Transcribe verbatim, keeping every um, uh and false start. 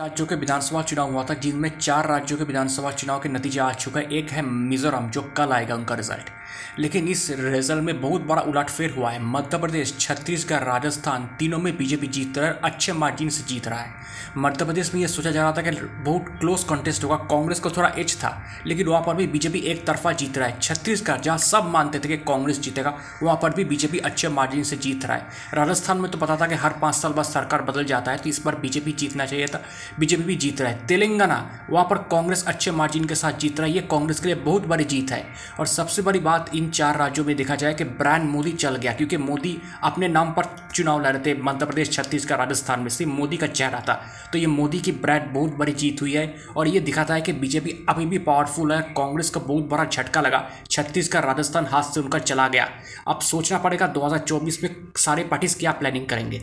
राज्यों के विधानसभा चुनाव हुआ था, जिनमें चार राज्यों के विधानसभा चुनाव के नतीजे आ चुके हैं। एक है मिजोरम, जो कल आएगा उनका रिजल्ट, लेकिन इस रिजल्ट में बहुत बड़ा उलटफेर हुआ है। मध्य प्रदेश, छत्तीसगढ़, राजस्थान, तीनों में बीजेपी जीत रहा है, अच्छे मार्जिन से जीत रहा है। मध्य प्रदेश में यह सोचा जा रहा था कि बहुत क्लोज कॉन्टेस्ट होगा, कांग्रेस को थोड़ा एज था, लेकिन वहाँ पर भी बीजेपी एक तरफा जीत रहा है। छत्तीसगढ़, जहाँ सब मानते थे कि कांग्रेस जीतेगा, वहाँ पर भी बीजेपी अच्छे मार्जिन से जीत रहा है। राजस्थान में तो पता था कि हर पाँच साल बाद सरकार बदल जाता है, तो इस बार बीजेपी जीतना चाहिए था, बीजेपी भी जीत रहा है। तेलंगाना, वहाँ पर कांग्रेस अच्छे मार्जिन के साथ जीत रहा है, ये कांग्रेस के लिए बहुत बड़ी जीत है। और सबसे बड़ी बात, इन चार राज्यों में देखा जाए कि ब्रांड मोदी चल गया, क्योंकि मोदी अपने नाम पर चुनाव लड़ रहे थे। मध्य प्रदेश, छत्तीसगढ़, राजस्थान में सिर्फ मोदी का चेहरा था, तो ये मोदी की ब्रांड बहुत बड़ी जीत हुई है और ये दिखाता है कि बीजेपी अभी भी पावरफुल है। कांग्रेस का बहुत बड़ा झटका लगा, छत्तीसगढ़, राजस्थान हाथ से उनका चला गया। अब सोचना पड़ेगा दो हज़ार चौबीस में सारे पार्टीज क्या प्लानिंग करेंगे।